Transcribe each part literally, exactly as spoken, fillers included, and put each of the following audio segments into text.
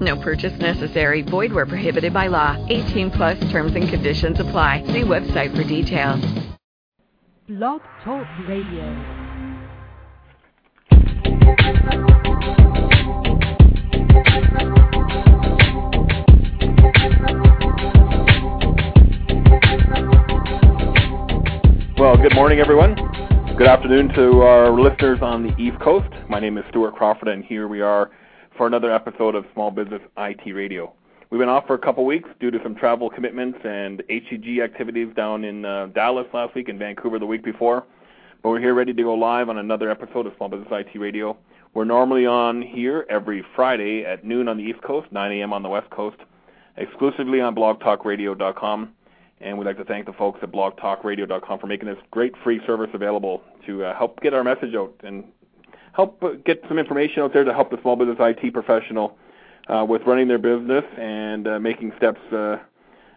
No purchase necessary. Void where prohibited by law. eighteen plus terms and conditions apply. See website for details. Blog Talk Radio. Well, good morning, everyone. Good afternoon to our listeners on the East Coast. My name is Stuart Crawford, and here we are for another episode of Small Business I T Radio. We've been off for a couple weeks due to some travel commitments and H E G activities down in uh, Dallas last week and Vancouver the week before. But we're here ready to go live on another episode of Small Business I T Radio. We're normally on here every Friday at noon on the East Coast, nine a.m. on the West Coast, exclusively on blog talk radio dot com. And we'd like to thank the folks at blog talk radio dot com for making this great free service available to uh, help get our message out and help get some information out there to help the small business I T professional uh, with running their business and uh, making steps uh,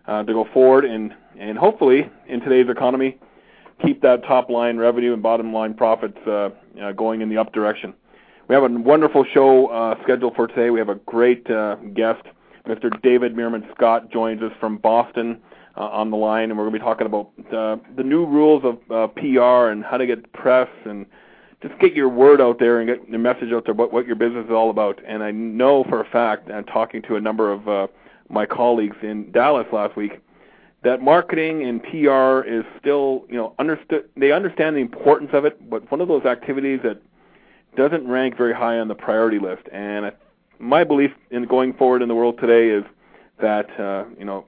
uh, to go forward and, and hopefully in today's economy, keep that top-line revenue and bottom-line profits uh, uh, going in the up direction. We have a wonderful show uh, scheduled for today. We have a great uh, guest. Mister David Meerman Scott joins us from Boston uh, on the line, and we're going to be talking about uh, the new rules of uh, P R and how to get press and just get your word out there and get your message out there about what your business is all about. And I know for a fact, and I'm talking to a number of uh, my colleagues in Dallas last week, that marketing and P R is still, you know, understood. They understand the importance of it, but one of those activities that doesn't rank very high on the priority list. And my belief in going forward in the world today is that, uh, you know,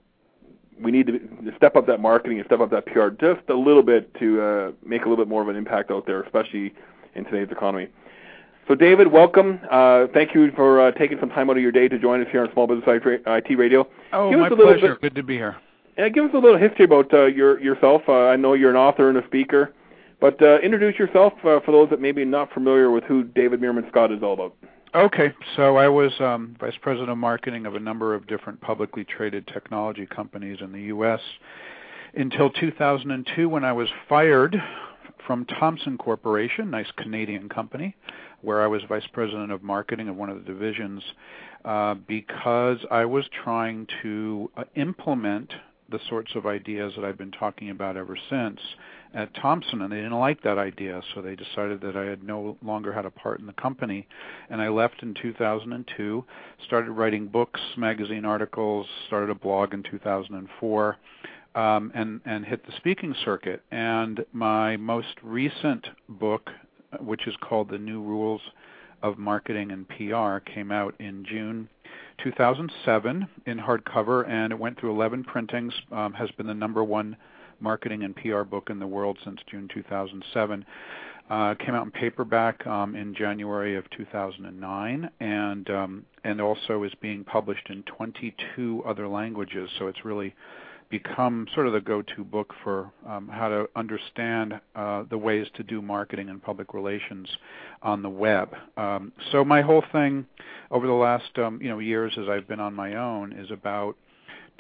we need to step up that marketing and step up that P R just a little bit to uh, make a little bit more of an impact out there, especially in today's economy. So, David, welcome. Uh, thank you for uh, taking some time out of your day to join us here on Small Business I T Radio. Oh, my pleasure. Good to be here. Uh, give us a little history about uh, your, yourself. Uh, I know you're an author and a speaker, but uh, introduce yourself uh, for those that may be not familiar with who David Meerman Scott is all about. Okay. So I was um, vice president of marketing of a number of different publicly traded technology companies in the U S until two thousand two when I was fired from Thomson Corporation, nice Canadian company, where I was vice president of marketing of one of the divisions uh, because I was trying to uh, implement the sorts of ideas that I've been talking about ever since at Thomson, and they didn't like that idea, so they decided that I had no longer had a part in the company, and I left in two thousand two, started writing books, magazine articles, started a blog in two thousand four, um, and, and hit the speaking circuit. And my most recent book, which is called The New Rules of Marketing and P R, came out in June two thousand seven in hardcover, and it went through eleven printings, um, has been the number one marketing and P R book in the world since June two thousand seven. Uh, came out in paperback um, in January of two thousand nine, and um, and also is being published in twenty-two other languages, so it's really become sort of the go-to book for um, how to understand uh, the ways to do marketing and public relations on the web. Um, so my whole thing over the last um, you know years as I've been on my own is about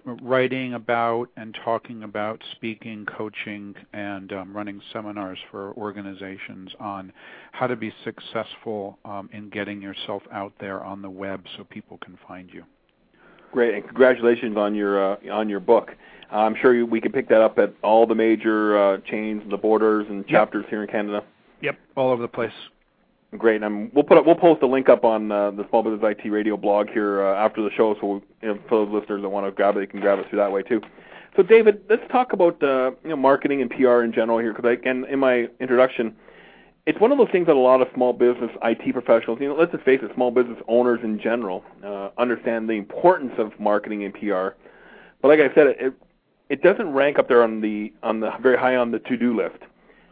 writing about and talking about speaking, coaching, and um, running seminars for organizations on how to be successful um, in getting yourself out there on the web so people can find you. Great, and congratulations on your uh, on your book. I'm sure you, we can pick that up at all the major uh, chains, the Borders, and Chapters yep. here in Canada. Yep, all over the place. Great, and I'm, we'll put up, we'll post a link up on uh, the Small Business I T Radio blog here uh, after the show, so we, you know, for those listeners that want to grab it, they can grab it through that way too. So, David, let's talk about uh, you know, marketing and P R in general here, because again, in my introduction, it's one of those things that a lot of small business I T professionals, you know, let's just face it, small business owners in general, uh, understand the importance of marketing and P R. But like I said, it it doesn't rank up there on the on the very high on the to-do list.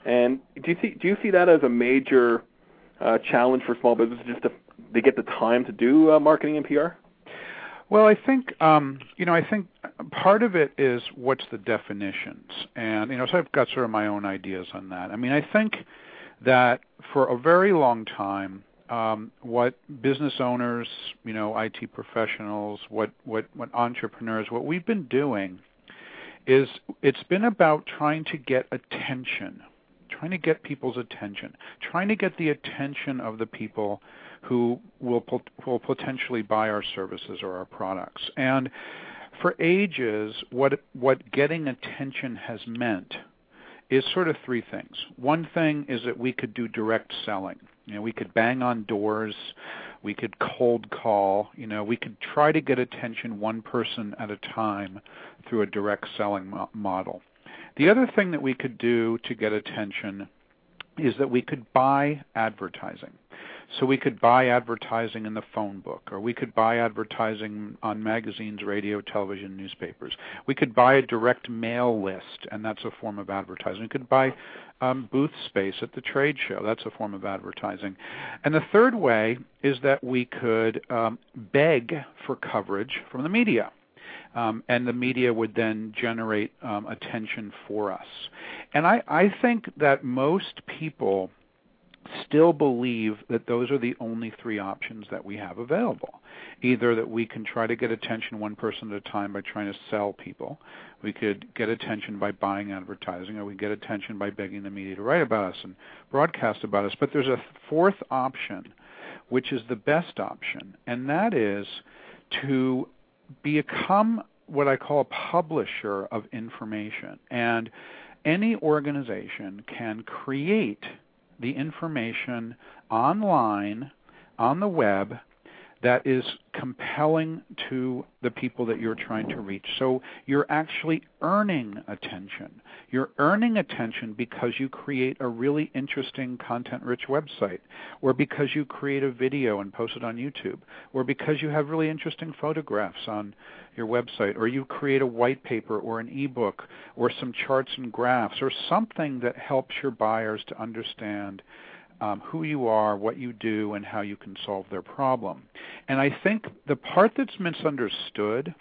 And do you see do you see that as a major uh, challenge for small businesses just to they get the time to do uh, marketing and P R? Well, I think um, you know. I think part of it is what's the definitions, and you know, so I've got sort of my own ideas on that. I mean, I think that for a very long time, um, what business owners, you know, I T professionals, what what what entrepreneurs, what we've been doing is it's been about trying to get attention, trying to get people's attention, trying to get the attention of the people who will pot- will potentially buy our services or our products. And for ages, what what getting attention has meant is sort of three things. One thing is that we could do direct selling. You know, we could bang on doors, we could cold call, you know, we could try to get attention one person at a time through a direct selling mo- model. The other thing that we could do to get attention is that we could buy advertising. So we could buy advertising in the phone book, or we could buy advertising on magazines, radio, television, newspapers. We could buy a direct mail list, and that's a form of advertising. We could buy um, booth space at the trade show. That's a form of advertising. And the third way is that we could um, beg for coverage from the media. Um, and the media would then generate um, attention for us. And I, I think that most people still believe that those are the only three options that we have available. Either that we can try to get attention one person at a time by trying to sell people, we could get attention by buying advertising, or we get attention by begging the media to write about us and broadcast about us. But there's a fourth option, which is the best option, and that is to become what I call a publisher of information. And any organization can create the information online, on the web, that is compelling to the people that you're trying to reach. So you're actually earning attention. You're earning attention because you create a really interesting content-rich website, or because you create a video and post it on YouTube, or because you have really interesting photographs on your website, or you create a white paper or an ebook or some charts and graphs or something that helps your buyers to understand Um, who you are, what you do, and how you can solve their problem. And I think the part that's misunderstood,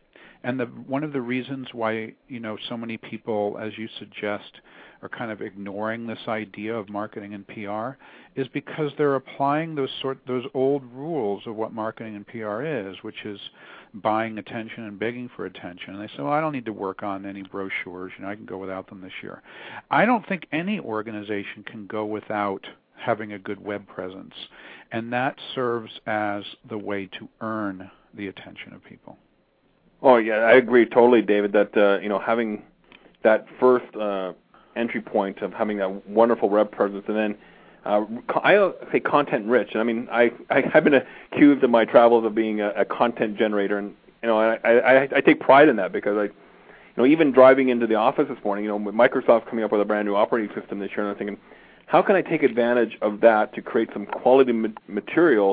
and the, one of the reasons why, you know, so many people, as you suggest, are kind of ignoring this idea of marketing and P R, is because they're applying those sort those old rules of what marketing and P R is, which is buying attention and begging for attention. And they say, well, I don't need to work on any brochures. You know, I can go without them this year. I don't think any organization can go without having a good web presence, and that serves as the way to earn the attention of people. Oh yeah, I agree totally, David. That uh, you know, having that first uh, entry point of having that wonderful web presence, and then uh, I say content rich. I mean, I, I I've been accused in my travels of being a, a content generator, and you know, I, I I take pride in that because I, you know, even driving into the office this morning, you know, with Microsoft coming up with a brand new operating system this year, and I'm thinking, how can I take advantage of that to create some quality ma- material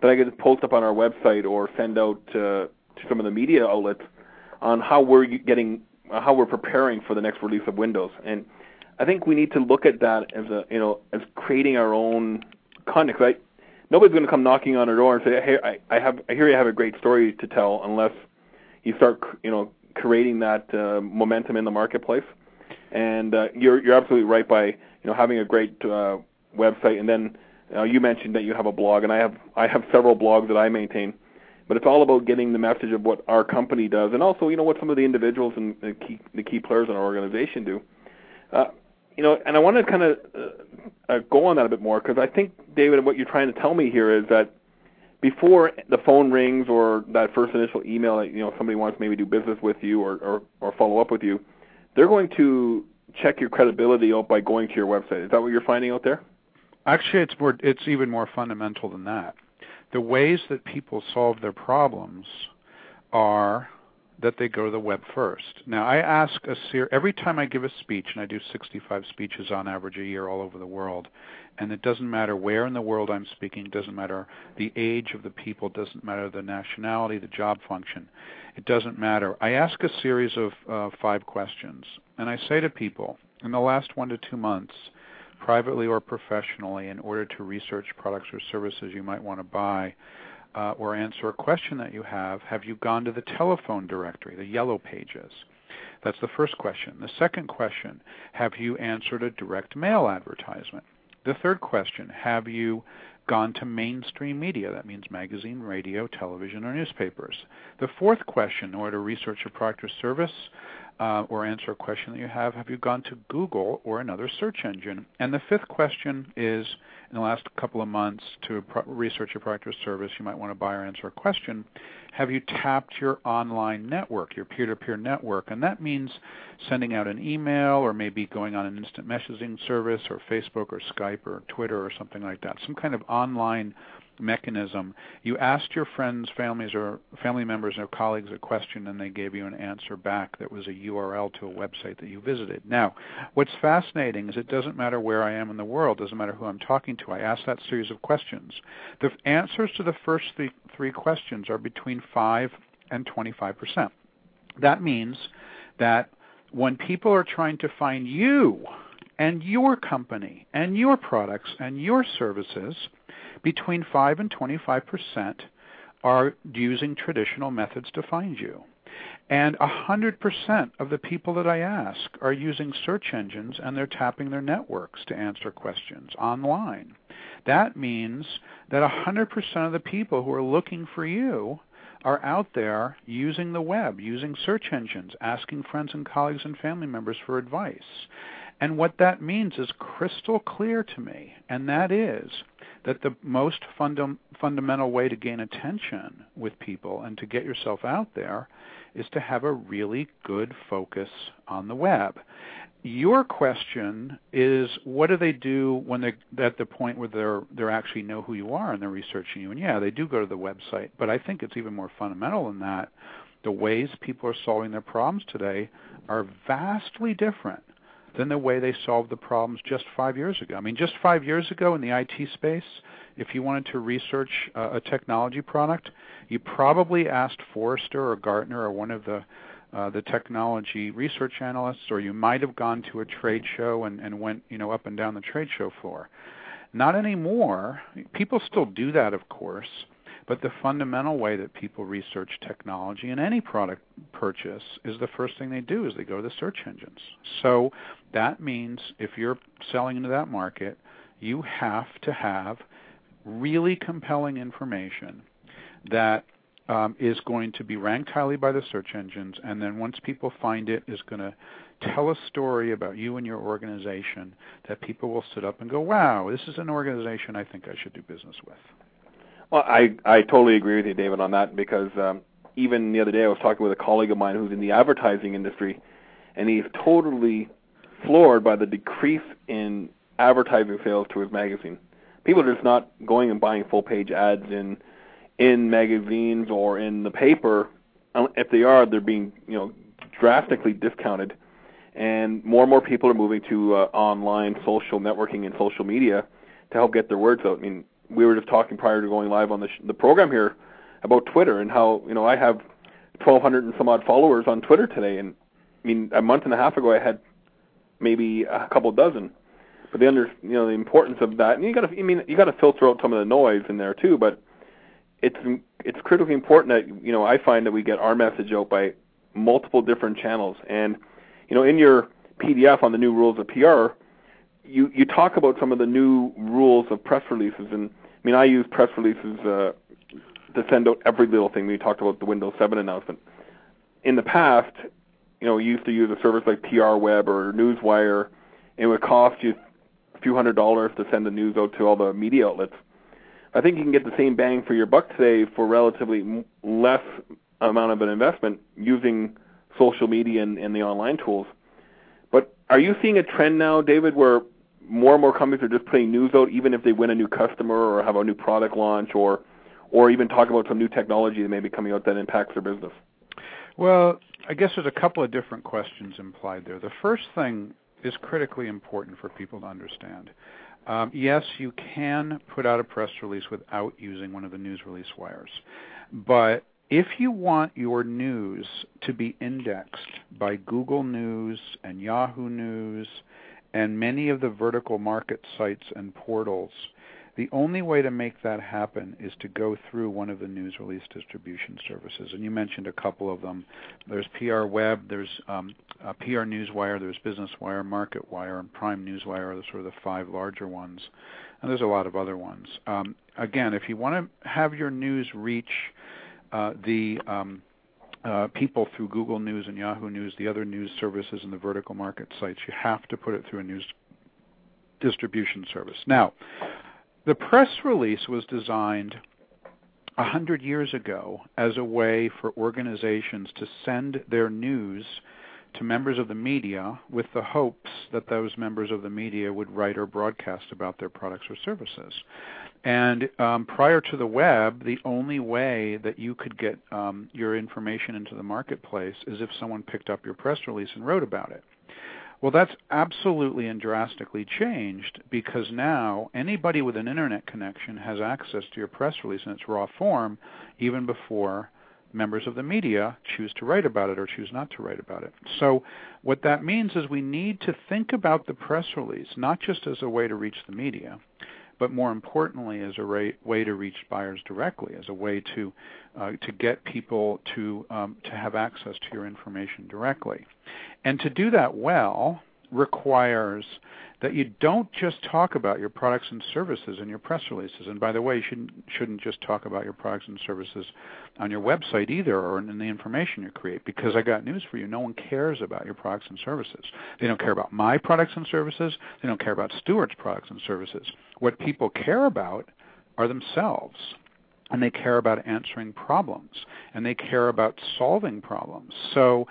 that I can post up on our website or send out uh, to some of the media outlets on how we're getting, uh, how we're preparing for the next release of Windows? And I think we need to look at that as a, you know, as creating our own content. Right? Nobody's going to come knocking on our door and say, "Hey, I, I have, I hear you have a great story to tell," unless you start, you know, creating that uh, momentum in the marketplace. And uh, you're you're absolutely right by, you know, having a great uh, website, and then uh, you mentioned that you have a blog, and I have I have several blogs that I maintain, but it's all about getting the message of what our company does, and also, you know, what some of the individuals and the key, the key players in our organization do, uh, you know. And I want to kind of uh, uh, go on that a bit more, because I think, David, what you're trying to tell me here is that before the phone rings or that first initial email that, you know, somebody wants to maybe do business with you or or, or follow up with you, they're going to check your credibility out by going to your website. Is that what you're finding out there? Actually, it's more, it's even more fundamental than that. The ways that people solve their problems are that they go to the web first. Now, I ask a ser- every time I give a speech, and I do sixty-five speeches on average a year all over the world, and it doesn't matter where in the world I'm speaking, doesn't matter the age of the people, doesn't matter the nationality, the job function, it doesn't matter. I ask a series of uh, five questions, and I say to people, in the last one to two months, privately or professionally, in order to research products or services you might want to buy, uh, or answer a question that you have, have you gone to the telephone directory, the yellow pages? That's the first question. The second question, have you answered a direct mail advertisement? The third question, have you gone to mainstream media? That means magazine, radio, television, or newspapers. The fourth question, in order to research a product or service uh, or answer a question that you have, have you gone to Google or another search engine? And the fifth question is, in the last couple of months, to pro- research a product or service, you might want to buy or answer a question, have you tapped your online network, your peer-to-peer network? And that means sending out an email or maybe going on an instant messaging service or Facebook or Skype or Twitter or something like that, some kind of online mechanism. You asked your friends, families, or family members or colleagues a question, and they gave you an answer back that was a U R L to a website that you visited. Now, what's fascinating is it doesn't matter where I am in the world, doesn't matter who I'm talking to. I ask that series of questions. The answers to the first three, three questions are between five and twenty-five percent. That means that when people are trying to find you and your company and your products and your services, between five and twenty-five percent are using traditional methods to find you. And one hundred percent of the people that I ask are using search engines, and they're tapping their networks to answer questions online. That means that one hundred percent of the people who are looking for you are out there using the web, using search engines, asking friends and colleagues and family members for advice. And what that means is crystal clear to me, and that is that the most fundam- fundamental way to gain attention with people and to get yourself out there is to have a really good focus on the web. Your question is, what do they do when they're at the point where they're they actually know who you are and they're researching you? And yeah, they do go to the website, but I think it's even more fundamental than that. The ways people are solving their problems today are vastly different than the way they solved the problems just five years ago. I mean, just five years ago in the I T space, if you wanted to research uh, a technology product, you probably asked Forrester or Gartner or one of the uh, the technology research analysts, or you might have gone to a trade show and, and went, you know, up and down the trade show floor. Not anymore. People still do that, of course, but the fundamental way that people research technology in any product purchase is the first thing they do is they go to the search engines. So that means if you're selling into that market, you have to have really compelling information that um, is going to be ranked highly by the search engines, and then once people find it, is going to tell a story about you and your organization that people will sit up and go, wow, this is an organization I think I should do business with. Well, I, I totally agree with you, David, on that, because um, even the other day I was talking with a colleague of mine who's in the advertising industry, and he's totally floored by the decrease in advertising sales to his magazine. People are just not going and buying full-page ads in in magazines or in the paper. If they are, they're being, you know, drastically discounted, and more and more people are moving to uh, online social networking and social media to help get their words out. I mean, we were just talking prior to going live on the, sh- the program here about Twitter and how, you know, I have twelve hundred and some odd followers on Twitter today. And, I mean, a month and a half ago I had maybe a couple dozen. But the under, you know, the importance of that, and you got to, I mean, you got to filter out some of the noise in there too. But it's it's critically important that, you know, I find that we get our message out by multiple different channels. And, you know, in your P D F on the new rules of P R, You, you talk about some of the new rules of press releases, and I mean, I use press releases uh, to send out every little thing. We talked about the Windows seven announcement. In the past, you know, we used to use a service like P R Web or Newswire, and it would cost you a few hundred dollars to send the news out to all the media outlets. I think you can get the same bang for your buck today for relatively less amount of an investment using social media and, and the online tools. But are you seeing a trend now, David, where more and more companies are just putting news out, even if they win a new customer or have a new product launch or or even talk about some new technology that may be coming out that impacts their business? Well, I guess there's a couple of different questions implied there. The first thing is critically important for people to understand. Um, yes, you can put out a press release without using one of the news release wires, but if you want your news to be indexed by Google News and Yahoo News and many of the vertical market sites and portals, The only way to make that happen is to go through one of the news release distribution services. And you mentioned a couple of them. There's P R Web, there's um, uh, P R Newswire, there's Business Wire, Market Wire, and Prime Newswire are sort of the five larger ones. And there's a lot of other ones. Um, again, if you want to have your news reach uh, the um, uh, people through Google News and Yahoo News, the other news services and the vertical market sites, you have to put it through a news distribution service. Now, the press release was designed one hundred years ago as a way for organizations to send their news to members of the media with the hopes that those members of the media would write or broadcast about their products or services. And um, prior to the web, the only way that you could get um, your information into the marketplace is if someone picked up your press release and wrote about it. Well, that's absolutely and drastically changed, because now anybody with an internet connection has access to your press release in its raw form, even before members of the media choose to write about it or choose not to write about it. So what that means is we need to think about the press release not just as a way to reach the media, but more importantly as a ra- way to reach buyers directly, as a way to uh, to get people to um, to have access to your information directly. And to do that well requires that you don't just talk about your products and services in your press releases. And by the way, you shouldn't, shouldn't just talk about your products and services on your website either, or in, in the information you create, because I got news for you. No one cares about your products and services. They don't care about my products and services. They don't care about Stuart's products and services. What people care about are themselves. And they care about answering problems. And they care about solving problems. So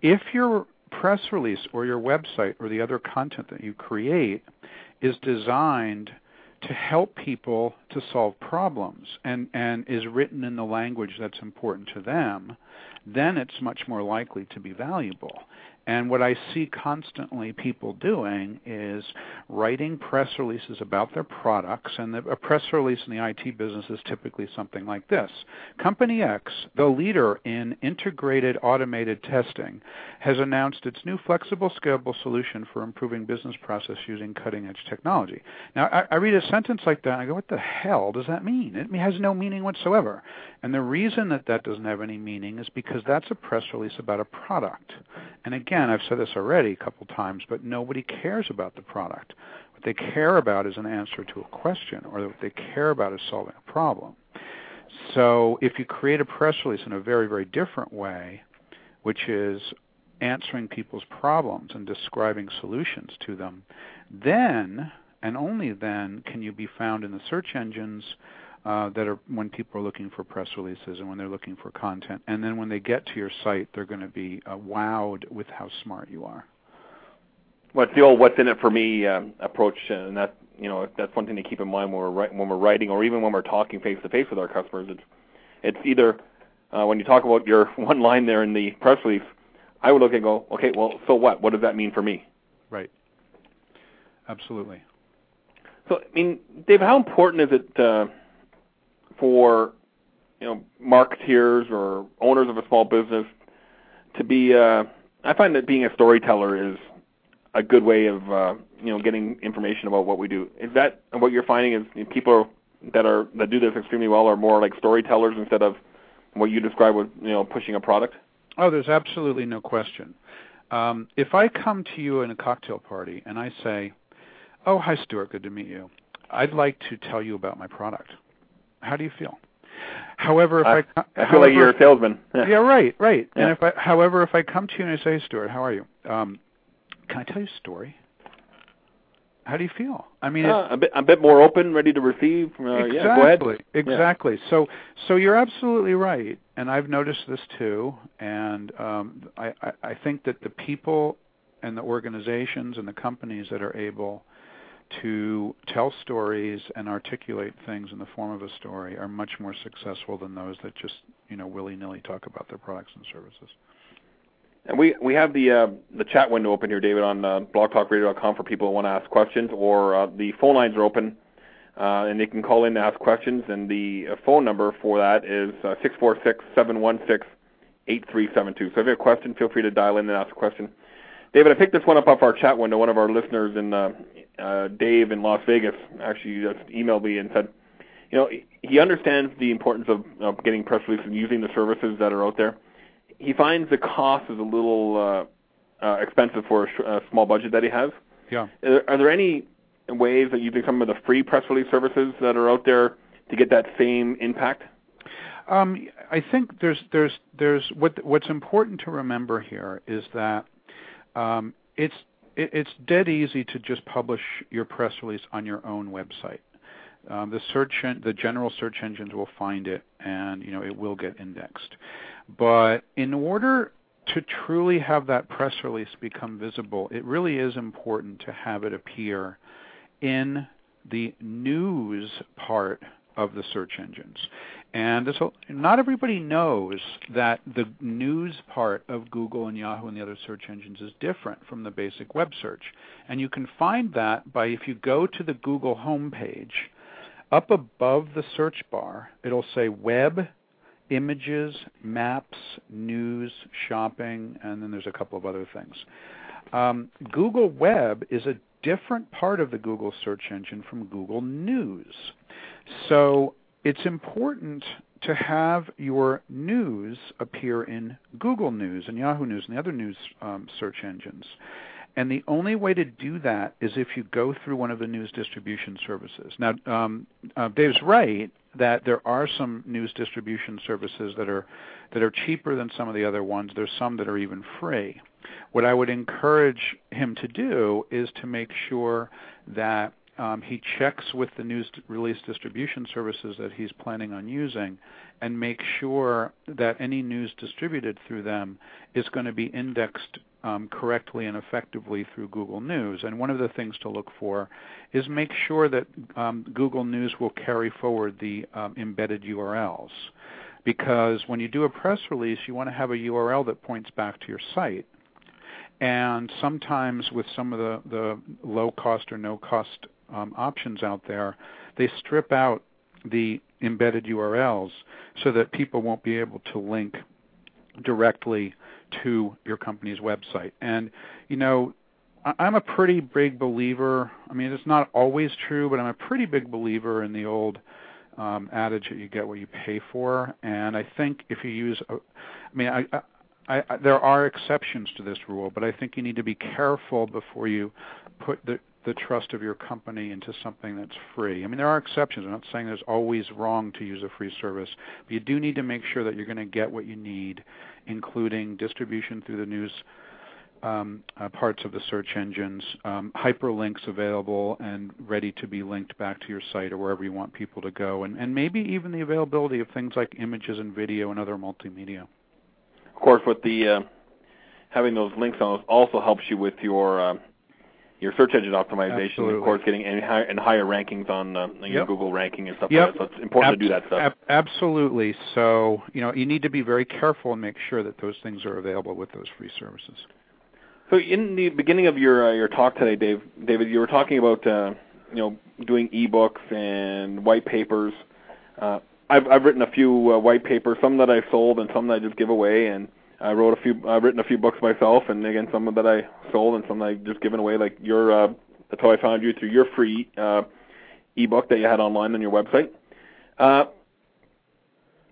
if you're press release or your website or the other content that you create is designed to help people to solve problems and, and is written in the language that's important to them, then it's much more likely to be valuable. And what I see constantly people doing is writing press releases about their products, and the, a press release in the I T business is typically something like this. Company X, the leader in integrated automated testing, has announced its new flexible, scalable solution for improving business process using cutting-edge technology. Now, I, I read a sentence like that, and I go, what the hell does that mean? It has no meaning whatsoever. And the reason that that doesn't have any meaning is because that's a press release about a product. And again, Again, I've said this already a couple times, but nobody cares about the product. What they care about is an answer to a question, or what they care about is solving a problem. So if you create a press release in a very, very different way, which is answering people's problems and describing solutions to them, then and only then can you be found in the search engines Uh, that are when people are looking for press releases and when they're looking for content. And then when they get to your site, they're going to be uh, wowed with how smart you are. Well, it's the old "what's in it for me" um, approach, and that you know that's one thing to keep in mind when we're when we're writing or even when we're talking face to face with our customers. It's it's either uh, when you talk about your one line there in the press release, I would look and go, okay, well, so what? What does that mean for me? Right. Absolutely. So, I mean, David, how important is it? Uh, for you know marketeers or owners of a small business to be uh, I find that being a storyteller is a good way of uh, you know getting information about what we do. Is that what you're finding, is you know, people that are that do this extremely well are more like storytellers instead of what you describe with you know pushing a product? Oh, there's absolutely no question. Um, if I come to you in a cocktail party and I say, "Oh, hi Stuart, good to meet you. I'd like to tell you about my product. How do you feel?" However, if I, I, I feel however, like you're a salesman. Yeah, yeah right, right. Yeah. And if I, however, if I come to you and I say, "Stuart, how are you? Um, can I tell you a story? How do you feel?" I mean, uh, it, a bit, a bit more open, ready to receive. Uh, exactly, yeah, go ahead. exactly. Yeah. So, so you're absolutely right, and I've noticed this too. And um, I, I, I think that the people and the organizations and the companies that are able to tell stories and articulate things in the form of a story are much more successful than those that just, you know, willy-nilly talk about their products and services. And we, we have the uh, the chat window open here, David, on uh, blog talk radio dot com for people who want to ask questions, or uh, the phone lines are open, uh, and they can call in to ask questions, and the uh, phone number for that is uh, six four six, seven one six, eight three seven two. So if you have a question, feel free to dial in and ask a question. David, I picked this one up off our chat window. One of our listeners in uh, uh, Dave in Las Vegas actually just emailed me and said, you know, he understands the importance of, of getting press releases and using the services that are out there. He finds the cost is a little uh, uh, expensive for a, sh- a small budget that he has. Yeah. Are, are there any ways that you think some of the free press release services that are out there to get that same impact? Um, I think there's there's there's what what's important to remember here is that um, it's it, it's dead easy to just publish your press release on your own website. Um, the search en- the general search engines will find it, and you know it will get indexed. But in order to truly have that press release become visible, it really is important to have it appear in the news part of the search engines. And this, not everybody knows that the news part of Google and Yahoo and the other search engines is different from the basic web search. And you can find that by, if you go to the Google homepage, up above the search bar, it'll say web, images, maps, news, shopping, and then there's a couple of other things. Um, Google Web is a different part of the Google search engine from Google News. So it's important to have your news appear in Google News and Yahoo News and the other news um, search engines. And the only way to do that is if you go through one of the news distribution services. Now, um, uh, Dave's right that there are some news distribution services that are that are cheaper than some of the other ones. There's some that are even free. What I would encourage him to do is to make sure that um, he checks with the news release distribution services that he's planning on using and make sure that any news distributed through them is going to be indexed Um, correctly and effectively through Google News. And one of the things to look for is make sure that um, Google News will carry forward the um, embedded U R Ls, because when you do a press release, you want to have a U R L that points back to your site. And sometimes with some of the, the low-cost or no-cost um, options out there, they strip out the embedded U R Ls so that people won't be able to link directly to your company's website. And, you know, I'm a pretty big believer. I mean, it's not always true, but I'm a pretty big believer in the old um, adage that you get what you pay for. And I think if you use, a, I mean, I, I, I, there are exceptions to this rule, but I think you need to be careful before you put the, the trust of your company into something that's free. I mean, there are exceptions. I'm not saying there's always wrong to use a free service, but you do need to make sure that you're going to get what you need, including distribution through the news um, uh, parts of the search engines, um, hyperlinks available and ready to be linked back to your site or wherever you want people to go, and, and maybe even the availability of things like images and video and other multimedia. Of course, with the uh, having those links on those also helps you with your uh your search engine optimization. Absolutely. Of course, getting and higher, and higher rankings on uh, your yep. Google ranking and stuff yep. like that. So it's important Ab- to do that stuff. Ab- absolutely. So, you know, you need to be very careful and make sure that those things are available with those free services. So in the beginning of your uh, your talk today, Dave, David, you were talking about, uh, you know, doing ebooks and white papers. Uh, I've I've written a few uh, white papers, some that I've sold and some that I just give away, and I wrote a few. I've written a few books myself, and again, some that I sold, and some that I just given away. Like your, uh, that's how I found you through your free uh, ebook that you had online on your website. Uh,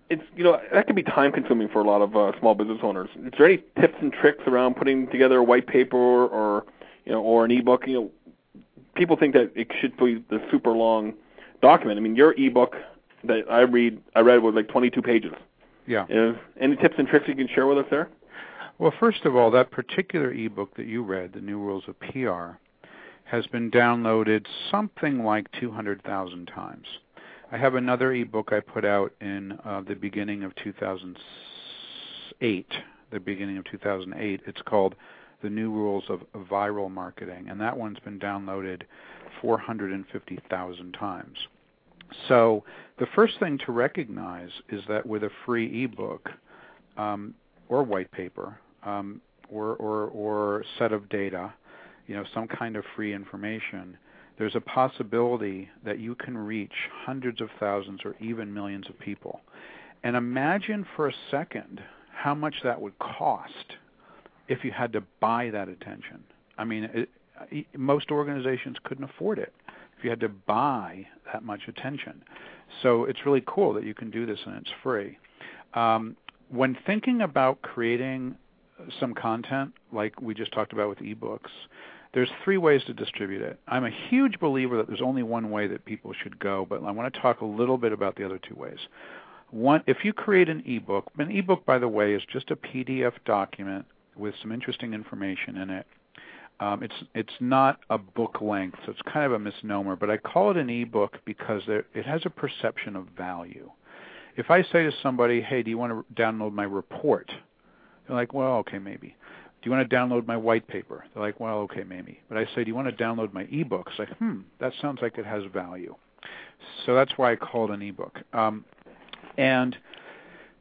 it's you know that can be time consuming for a lot of uh, small business owners. Is there any tips and tricks around putting together a white paper or you know or an ebook? You know, people think that it should be the super long document. I mean, your ebook that I read, I read was like twenty-two pages. Yeah. Uh, any tips and tricks you can share with us there? Well, first of all, that particular ebook that you read, The New Rules of P R, has been downloaded something like two hundred thousand times. I have another ebook I put out in uh, the beginning of two thousand eight. The beginning of two thousand eight. It's called The New Rules of Viral Marketing, and that one's been downloaded four hundred fifty thousand times. So the first thing to recognize is that with a free ebook um, or white paper um, or, or, or set of data, you know, some kind of free information, there's a possibility that you can reach hundreds of thousands or even millions of people. And imagine for a second how much that would cost if you had to buy that attention. I mean, it, most organizations couldn't afford it if you had to buy that much attention. So it's really cool that you can do this and it's free. Um, when thinking about creating some content, like we just talked about with ebooks, there's three ways to distribute it. I'm a huge believer that there's only one way that people should go, but I want to talk a little bit about the other two ways. One, if you create an ebook, an ebook, by the way, is just a P D F document with some interesting information in it. Um, it's it's not a book length, so it's kind of a misnomer, but I call it an ebook because there, it has a perception of value. If I say to somebody, hey, do you want to download my report? They're like, well, okay, maybe. Do you want to download my white paper? They're like, well, okay, maybe. But I say, do you want to download my ebook? It's like, hmm, that sounds like it has value. So that's why I call it an ebook. Um, and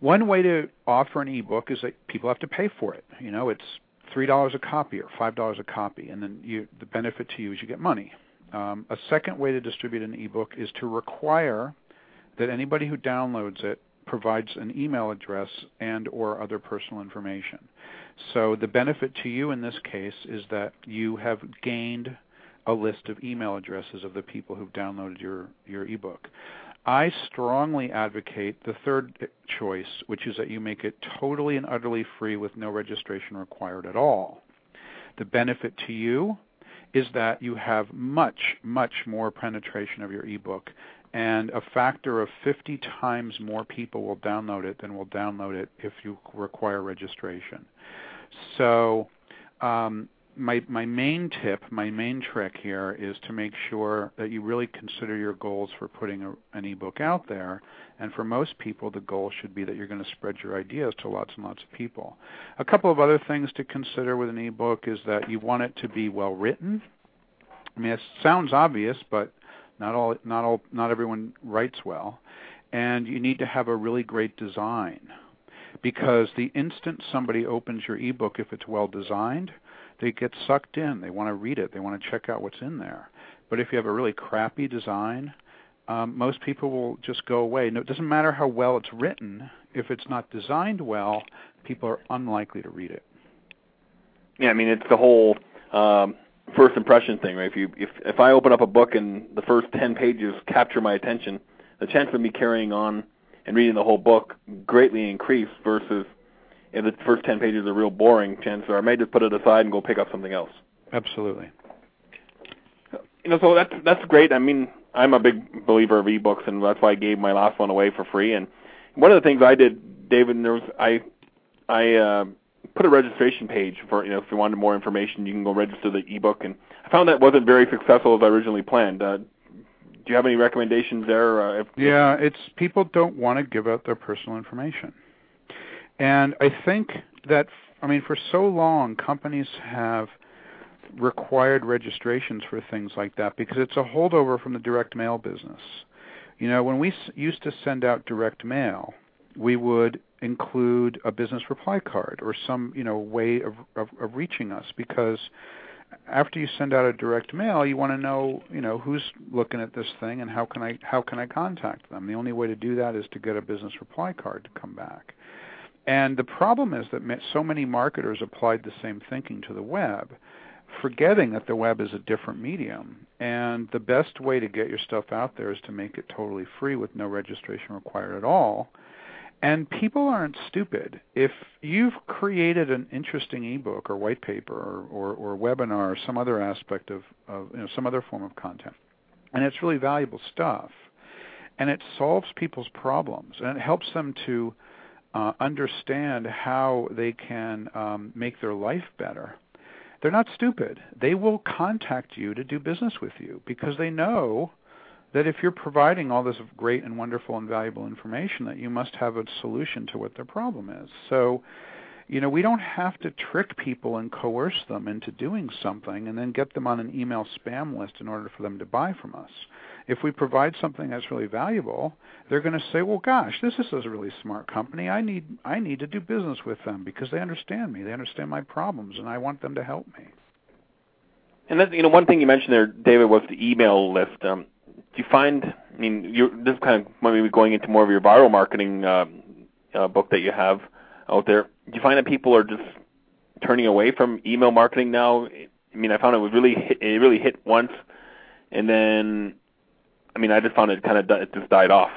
one way to offer an ebook is that people have to pay for it. You know, it's three dollars a copy or five dollars a copy, and then you, the benefit to you is you get money. Um, a second way to distribute an ebook is to require that anybody who downloads it provides an email address and or other personal information. So the benefit to you in this case is that you have gained a list of email addresses of the people who've downloaded your, your ebook. I strongly advocate the third choice, which is that you make it totally and utterly free with no registration required at all. The benefit to you is that you have much, much more penetration of your ebook, and a factor of fifty times more people will download it than will download it if you require registration. So um, my, my main tip, my main trick here is to make sure that you really consider your goals for putting a, an ebook out there. And for most people, the goal should be that you're going to spread your ideas to lots and lots of people. A couple of other things to consider with an ebook is that you want it to be well written. I mean, it sounds obvious, but Not all, not all, not everyone writes well, and you need to have a really great design, because the instant somebody opens your ebook, if it's well designed, they get sucked in. They want to read it. They want to check out what's in there. But if you have a really crappy design, um, most people will just go away. No, it doesn't matter how well it's written. If it's not designed well, people are unlikely to read it. Yeah, I mean, it's the whole. Um First impression thing, right? If you if if I open up a book and the first ten pages capture my attention, the chance of me carrying on and reading the whole book greatly increased. Versus if the first ten pages are real boring, chances are I may just put it aside and go pick up something else. Absolutely. You know, so that's that's great. I mean, I'm a big believer of ebooks, and that's why I gave my last one away for free. And one of the things I did, David, there was I I. Uh, put a registration page for, you know, if you wanted more information, you can go register the ebook. And I found that wasn't very successful as I originally planned. Uh, do you have any recommendations there? Uh, if, yeah, it's people don't want to give out their personal information. And I think that, I mean, for so long, companies have required registrations for things like that because it's a holdover from the direct mail business. You know, when we s- used to send out direct mail, we would include a business reply card or some, you know, way of, of, of reaching us, because after you send out a direct mail, you want to know, you know, who's looking at this thing and how can I how can I contact them. The only way to do that is to get a business reply card to come back. And the problem is that so many marketers applied the same thinking to the web, forgetting that the web is a different medium, and the best way to get your stuff out there is to make it totally free with no registration required at all. And people aren't stupid. If you've created an interesting ebook or white paper or, or, or webinar or some other aspect of, of you know, some other form of content, and it's really valuable stuff, and it solves people's problems, and it helps them to uh, understand how they can um, make their life better, they're not stupid. They will contact you to do business with you because they know that if you're providing all this great and wonderful and valuable information, that you must have a solution to what their problem is. So, you know, we don't have to trick people and coerce them into doing something and then get them on an email spam list in order for them to buy from us. If we provide something that's really valuable, they're going to say, well, gosh, this is a really smart company. I need I need to do business with them because they understand me. They understand my problems, and I want them to help me. And, that's, you know, one thing you mentioned there, David, was the email list. Um, Do you find, I mean, you're, this is kind of maybe going into more of your viral marketing uh, uh, book that you have out there. Do you find that people are just turning away from email marketing now I mean, I found it would really hit, it really hit once, and then, I mean, I just found it kind of it just died off.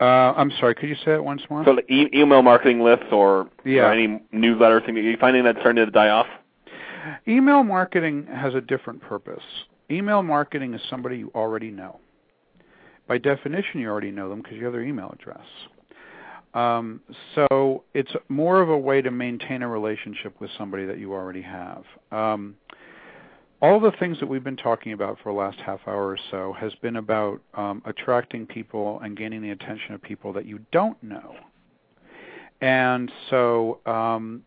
Uh, I'm sorry. Could you say it once more? So like e- email marketing lists or, yeah. or any newsletter thing, are you finding that's starting to die off? Email marketing has a different purpose. Email marketing is somebody you already know. By definition, you already know them because you have their email address. Um, so it's more of a way to maintain a relationship with somebody that you already have. Um, all the things that we've been talking about for the last half hour or so has been about um, attracting people and gaining the attention of people that you don't know. And so um,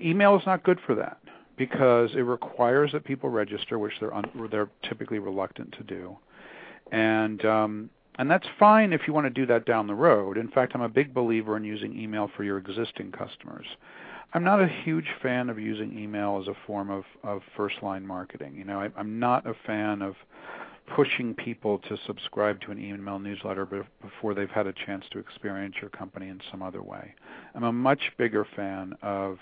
email is not good for that because it requires that people register, which they're un- they're typically reluctant to do. And um, and that's fine if you want to do that down the road. In fact, I'm a big believer in using email for your existing customers. I'm not a huge fan of using email as a form of, of first-line marketing. You know, I, I'm not a fan of pushing people to subscribe to an email newsletter before they've had a chance to experience your company in some other way. I'm a much bigger fan of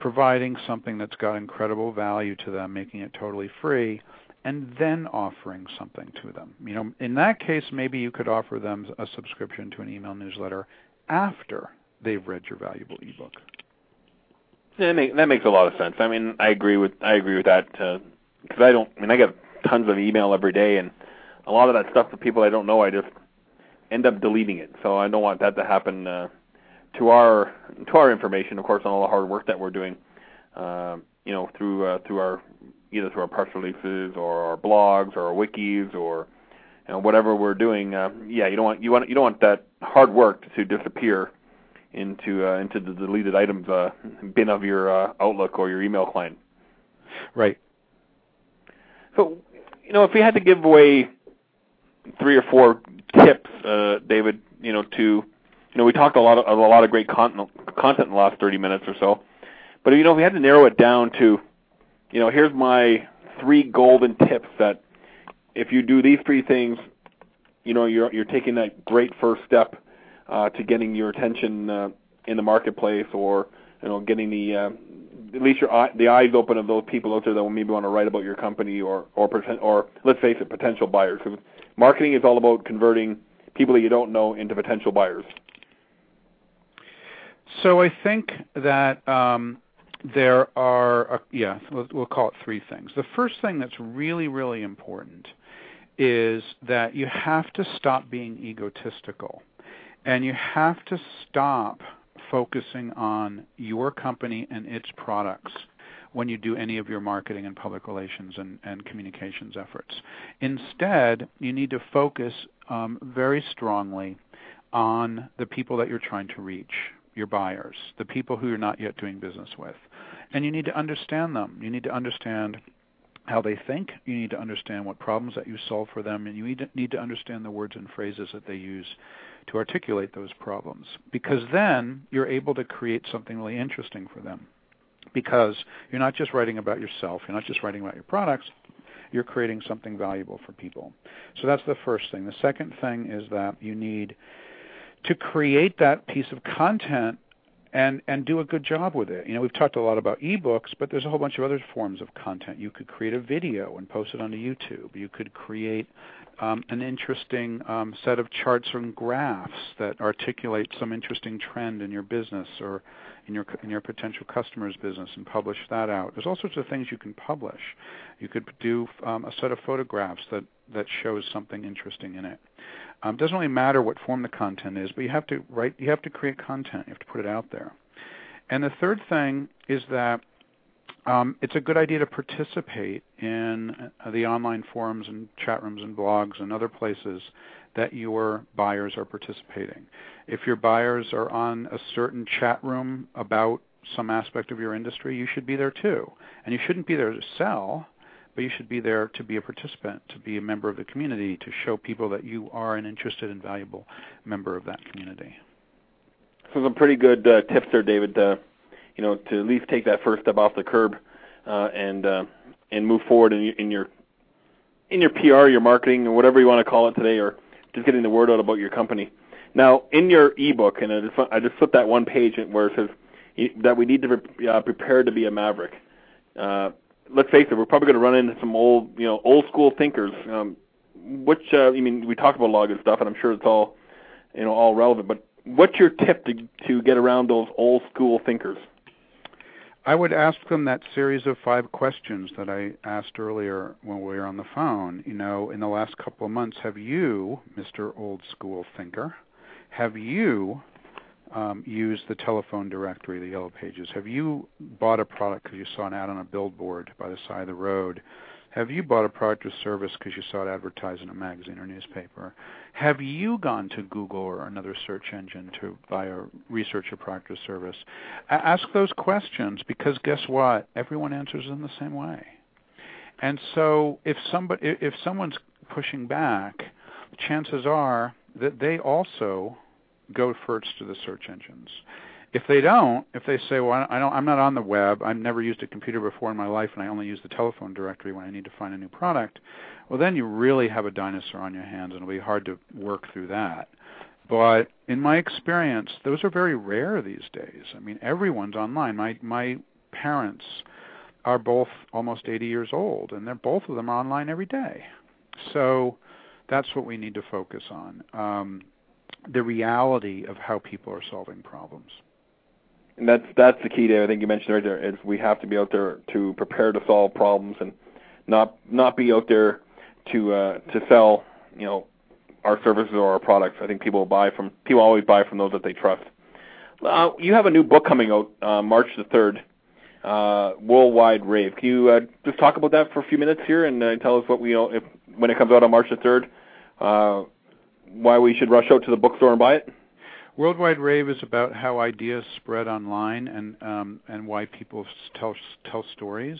providing something that's got incredible value to them, making it totally free, and then offering something to them. You know, in that case, maybe you could offer them a subscription to an email newsletter after they've read your valuable ebook. Yeah, that makes a lot of sense. I mean, I agree with I agree with that because uh, I don't. I mean, I get tons of email every day, and a lot of that stuff for people I don't know, I just end up deleting it. So I don't want that to happen uh, to our to our information. Of course, on all the hard work that we're doing, uh, you know, through uh, through our. either through our press releases or our blogs or our wikis or you know, whatever we're doing, uh, yeah, you don't want you want you don't want that hard work to disappear into uh, into the deleted items uh, bin of your uh, Outlook or your email client. Right. So, you know, if we had to give away three or four tips, uh, David, you know, to you know, we talked a lot of a lot of great content content in the last thirty minutes or so, but you know, if we had to narrow it down to you know, here's my three golden tips that if you do these three things, you know, you're you're taking that great first step uh, to getting your attention uh, in the marketplace, or you know, getting the uh, at least your eye, the eyes open of those people out there that maybe want to write about your company or or pretend, or let's face it, potential buyers. So marketing is all about converting people that you don't know into potential buyers. So I think that. Um There are, uh, yeah, we'll, we'll call it three things. The first thing that's really, really important is that you have to stop being egotistical, and you have to stop focusing on your company and its products when you do any of your marketing and public relations and, and communications efforts. Instead, you need to focus um, very strongly on the people that you're trying to reach. Your buyers, the people who you're not yet doing business with. And you need to understand them. You need to understand how they think. You need to understand what problems that you solve for them. And you need to, need to understand the words and phrases that they use to articulate those problems. Because then you're able to create something really interesting for them. Because you're not just writing about yourself. You're not just writing about your products. You're creating something valuable for people. So that's the first thing. The second thing is that you need to create that piece of content and, and do a good job with it. You know, we've talked a lot about ebooks, but there's a whole bunch of other forms of content. You could create a video and post it onto YouTube. You could create um, an interesting um, set of charts and graphs that articulate some interesting trend in your business or in your in your potential customer's business and publish that out. There's all sorts of things you can publish. You could do um, a set of photographs that, that shows something interesting in it. It um, doesn't really matter what form the content is, but you have to write. You have to create content. You have to put it out there. And the third thing is that um, it's a good idea to participate in uh, the online forums and chat rooms and blogs and other places that your buyers are participating. If your buyers are on a certain chat room about some aspect of your industry, you should be there too. And you shouldn't be there to sell, but you should be there to be a participant, to be a member of the community, to show people that you are an interested and valuable member of that community. So some pretty good uh, tips there, David, uh, you know, to at least take that first step off the curb uh, and uh, and move forward in, in your in your P R, your marketing, or whatever you want to call it today, or just getting the word out about your company. Now, in your ebook, and I just, I just flipped that one page where it says that we need to be uh, prepared to be a maverick. uh, let's face it, we're probably going to run into some old, you know, old school thinkers. Um, which uh, I mean, we talked about a lot of good stuff, and I'm sure it's all, you know, all relevant. But what's your tip to to get around those old school thinkers? I would ask them that series of five questions that I asked earlier when we were on the phone. You know, in the last couple of months, have you, Mister Old School Thinker, have you um, used the telephone directory, the Yellow Pages? Have you bought a product because you saw an ad on a billboard by the side of the road? Have you bought a product or service because you saw it advertised in a magazine or newspaper? Have you gone to Google or another search engine to buy or research a product or service? Ask those questions, because guess what? Everyone answers them the same way. And so if somebody, if someone's pushing back, chances are that they also go first to the search engines. If they don't, if they say, well, I don't, I'm not on the web, I've never used a computer before in my life, and I only use the telephone directory when I need to find a new product, well, then you really have a dinosaur on your hands, and it'll be hard to work through that. But in my experience, those are very rare these days. I mean, everyone's online. My, my parents are both almost eighty years old, and they're both of them are online every day. So that's what we need to focus on, um, the reality of how people are solving problems. And that's that's the key there. I think you mentioned right there is we have to be out there to prepare to solve problems and not not be out there to uh, to sell, you know, our services or our products. I think people buy from people always buy from those that they trust. Uh, you have a new book coming out uh, March the third, uh, Worldwide Rave. Can you uh, just talk about that for a few minutes here and uh, tell us what we if when it comes out on March the third, uh, why we should rush out to the bookstore and buy it? Worldwide Rave is about how ideas spread online and um, and why people tell tell stories.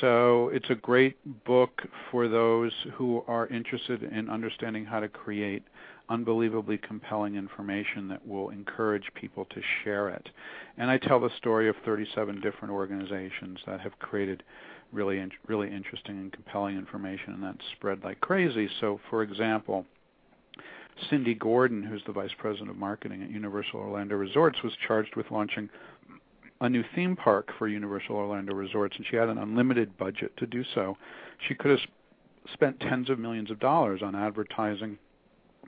So it's a great book for those who are interested in understanding how to create unbelievably compelling information that will encourage people to share it. And I tell the story of thirty-seven different organizations that have created really in- really interesting and compelling information, and that's spread like crazy. So, for example, Cindy Gordon, who's the Vice President of Marketing at Universal Orlando Resorts, was charged with launching a new theme park for Universal Orlando Resorts, and she had an unlimited budget to do so. She could have spent tens of millions of dollars on advertising,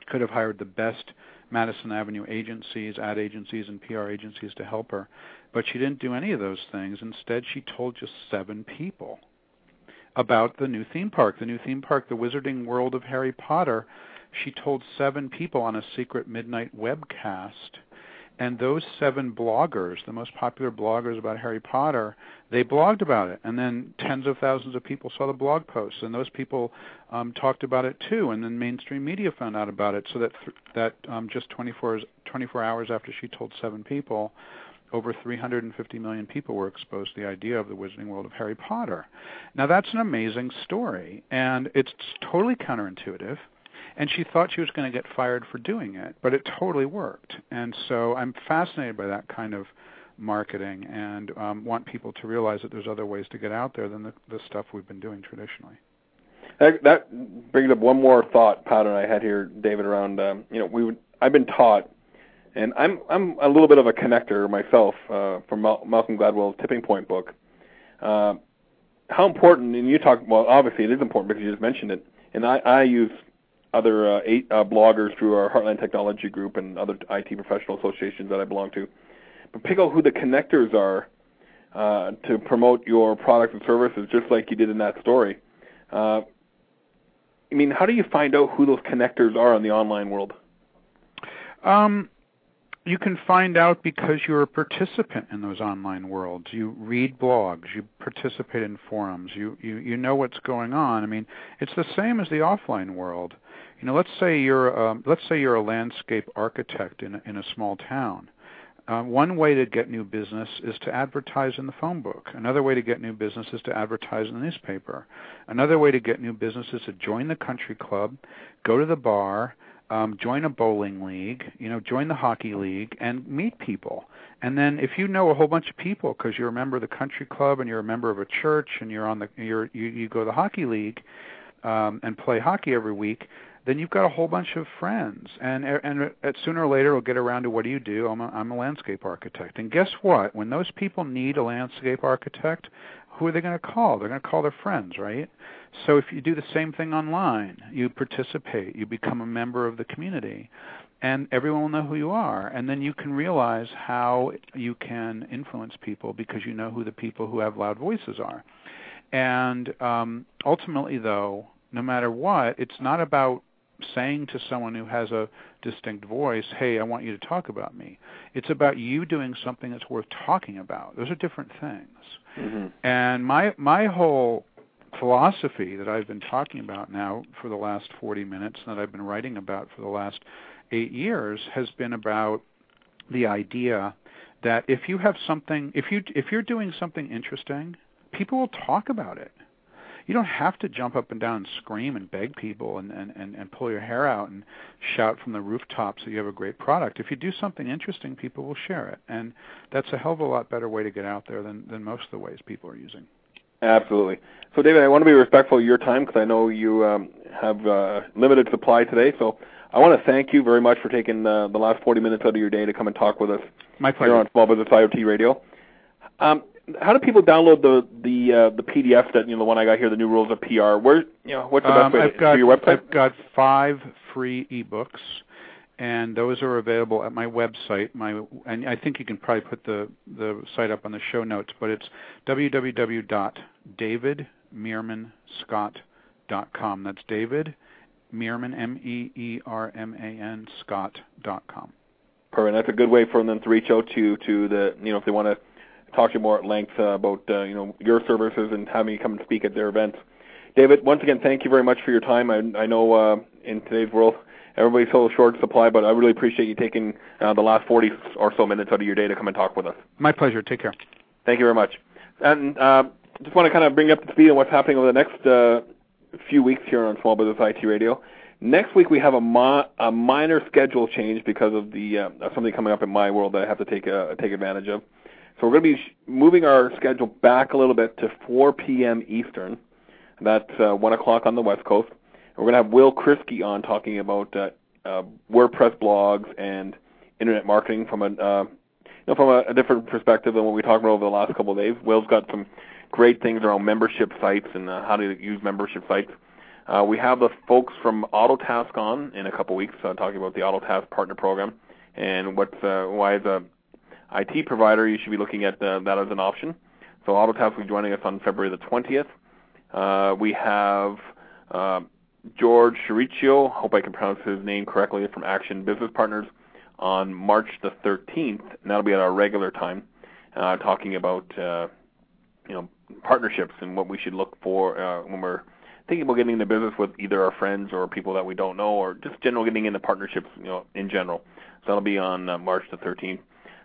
could have hired the best Madison Avenue agencies, ad agencies, and P R agencies to help her, but she didn't do any of those things. Instead, she told just seven people about the new theme park. The new theme park, the Wizarding World of Harry Potter, she told seven people on a secret midnight webcast, and those seven bloggers, the most popular bloggers about Harry Potter, they blogged about it, and then tens of thousands of people saw the blog posts, and those people um, talked about it too, and then mainstream media found out about it, so that th- that um, just twenty-four hours, twenty-four hours after she told seven people, over three hundred fifty million people were exposed to the idea of the Wizarding World of Harry Potter. Now, that's an amazing story, and it's totally counterintuitive. And she thought she was going to get fired for doing it, but it totally worked. And so I'm fascinated by that kind of marketing and um, want people to realize that there's other ways to get out there than the, the stuff we've been doing traditionally. That, that brings up one more thought pattern I had here, David, around, um, you know, we would, I've been taught, and I'm I'm a little bit of a connector myself uh, from Mal- Malcolm Gladwell's Tipping Point book. Uh, how important, and you talk, well, obviously it is important because you just mentioned it, and I, I use other uh, eight uh, bloggers through our Heartland Technology Group and other I T professional associations that I belong to. But pick out who the connectors are uh, to promote your products and services, just like you did in that story. Uh, I mean, how do you find out who those connectors are in the online world? Um, you can find out because you're a participant in those online worlds. You read blogs, you participate in forums, you, you, you know what's going on. I mean, it's the same as the offline world. You know, let's say you're um, let's say you're a landscape architect in a, in a small town. Uh, one way to get new business is to advertise in the phone book. Another way to get new business is to advertise in the newspaper. Another way to get new business is to join the country club, go to the bar, um, join a bowling league, you know, join the hockey league, and meet people. And then if you know a whole bunch of people because you're a member of the country club and you're a member of a church and you're on the you're, you you go to the hockey league um, and play hockey every week. then you've got a whole bunch of friends. And and sooner or later, we'll get around to, what do you do? I'm a, I'm a landscape architect. And guess what? When those people need a landscape architect, who are they going to call? They're going to call their friends, right? So if you do the same thing online, you participate, you become a member of the community, and everyone will know who you are. And then you can realize how you can influence people because you know who the people who have loud voices are. And um, ultimately, though, no matter what, it's not about saying to someone who has a distinct voice, hey, I want you to talk about me. It's about you doing something that's worth talking about. Those are different things. Mm-hmm. And my my whole philosophy that I've been talking about now for the last forty minutes, that I've been writing about for the last eight years, has been about the idea that if you have something, if you if you're doing something interesting, people will talk about it. You don't have to jump up and down and scream and beg people and, and, and, and pull your hair out and shout from the rooftops that you have a great product. If you do something interesting, people will share it. And that's a hell of a lot better way to get out there than, than most of the ways people are using. Absolutely. So, David, I want to be respectful of your time because I know you um, have uh, limited supply today. So I want to thank you very much for taking uh, the last forty minutes out of your day to come and talk with us. My pleasure. Here on Small Business I O T Radio. Um, How do people download the the, uh, the P D F that, you know, the one I got here, The New Rules of P R? Where, you know, what's the best um, way to do your website? I've got five free ebooks, and those are available at my website. My and I think you can probably put the the site up on the show notes, but it's w w w dot david meerman scott dot com. That's David Meerman, M E E R M A N Scott dot com. Perfect. That's a good way for them to reach out to to the, you know, if they want to talk to you more at length uh, about uh, you know, your services and having you come and speak at their events. David, once again, thank you very much for your time. I, I know uh, in today's world everybody's so short supply, but I really appreciate you taking uh, the last forty or so minutes out of your day to come and talk with us. My pleasure. Take care. Thank you very much. And uh, just want to kind of bring up the speed on what's happening over the next uh, few weeks here on Small Business I T Radio. Next week we have a, mo- a minor schedule change because of the uh, something coming up in my world that I have to take uh, take advantage of. So we're going to be moving our schedule back a little bit to four p.m. Eastern. That's uh, one o'clock on the West Coast. And we're going to have Will Kriske on talking about uh, uh, WordPress blogs and internet marketing from a uh, you know, from a, a different perspective than what we talked about over the last couple of days. Will's got some great things around membership sites and uh, how to use membership sites. Uh, we have the folks from Autotask on in a couple of weeks uh, talking about the Autotask Partner Program and what's uh, why the I T provider, you should be looking at uh, that as an option. So Autotask will be joining us on February the twentieth. Uh, we have uh, George Ciriccio, hope I can pronounce his name correctly, from Action Business Partners on March the thirteenth, and that'll be at our regular time, uh, talking about uh, you know, partnerships and what we should look for uh, when we're thinking about getting into business with either our friends or people that we don't know, or just general getting into partnerships, you know, in general. So that'll be on uh, March the thirteenth.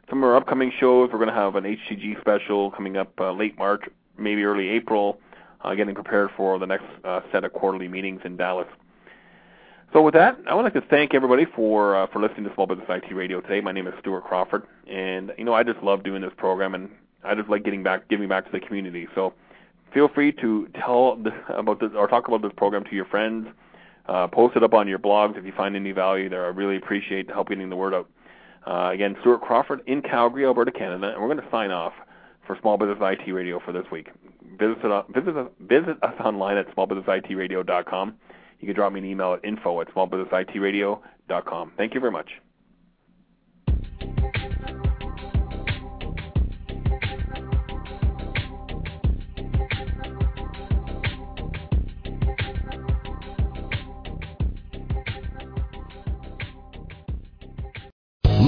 Some of our upcoming shows, we're going to have an H T G special coming up uh, late March, maybe early April, uh, getting prepared for the next uh, set of quarterly meetings in Dallas. So with that, I would like to thank everybody for uh, for listening to Small Business I T Radio today. My name is Stuart Crawford, and, you know, I just love doing this program, and I just like getting back, giving back to the community. So feel free to tell the, about this or talk about this program to your friends. Uh, post it up on your blogs if you find any value there. I really appreciate help getting the word out. Uh, again, Stuart Crawford in Calgary, Alberta, Canada, and we're going to sign off for Small Business I T Radio for this week. Visit, uh, visit, us, visit us online at small business I T radio dot com. You can drop me an email at info at small business I T radio dot com. Thank you very much.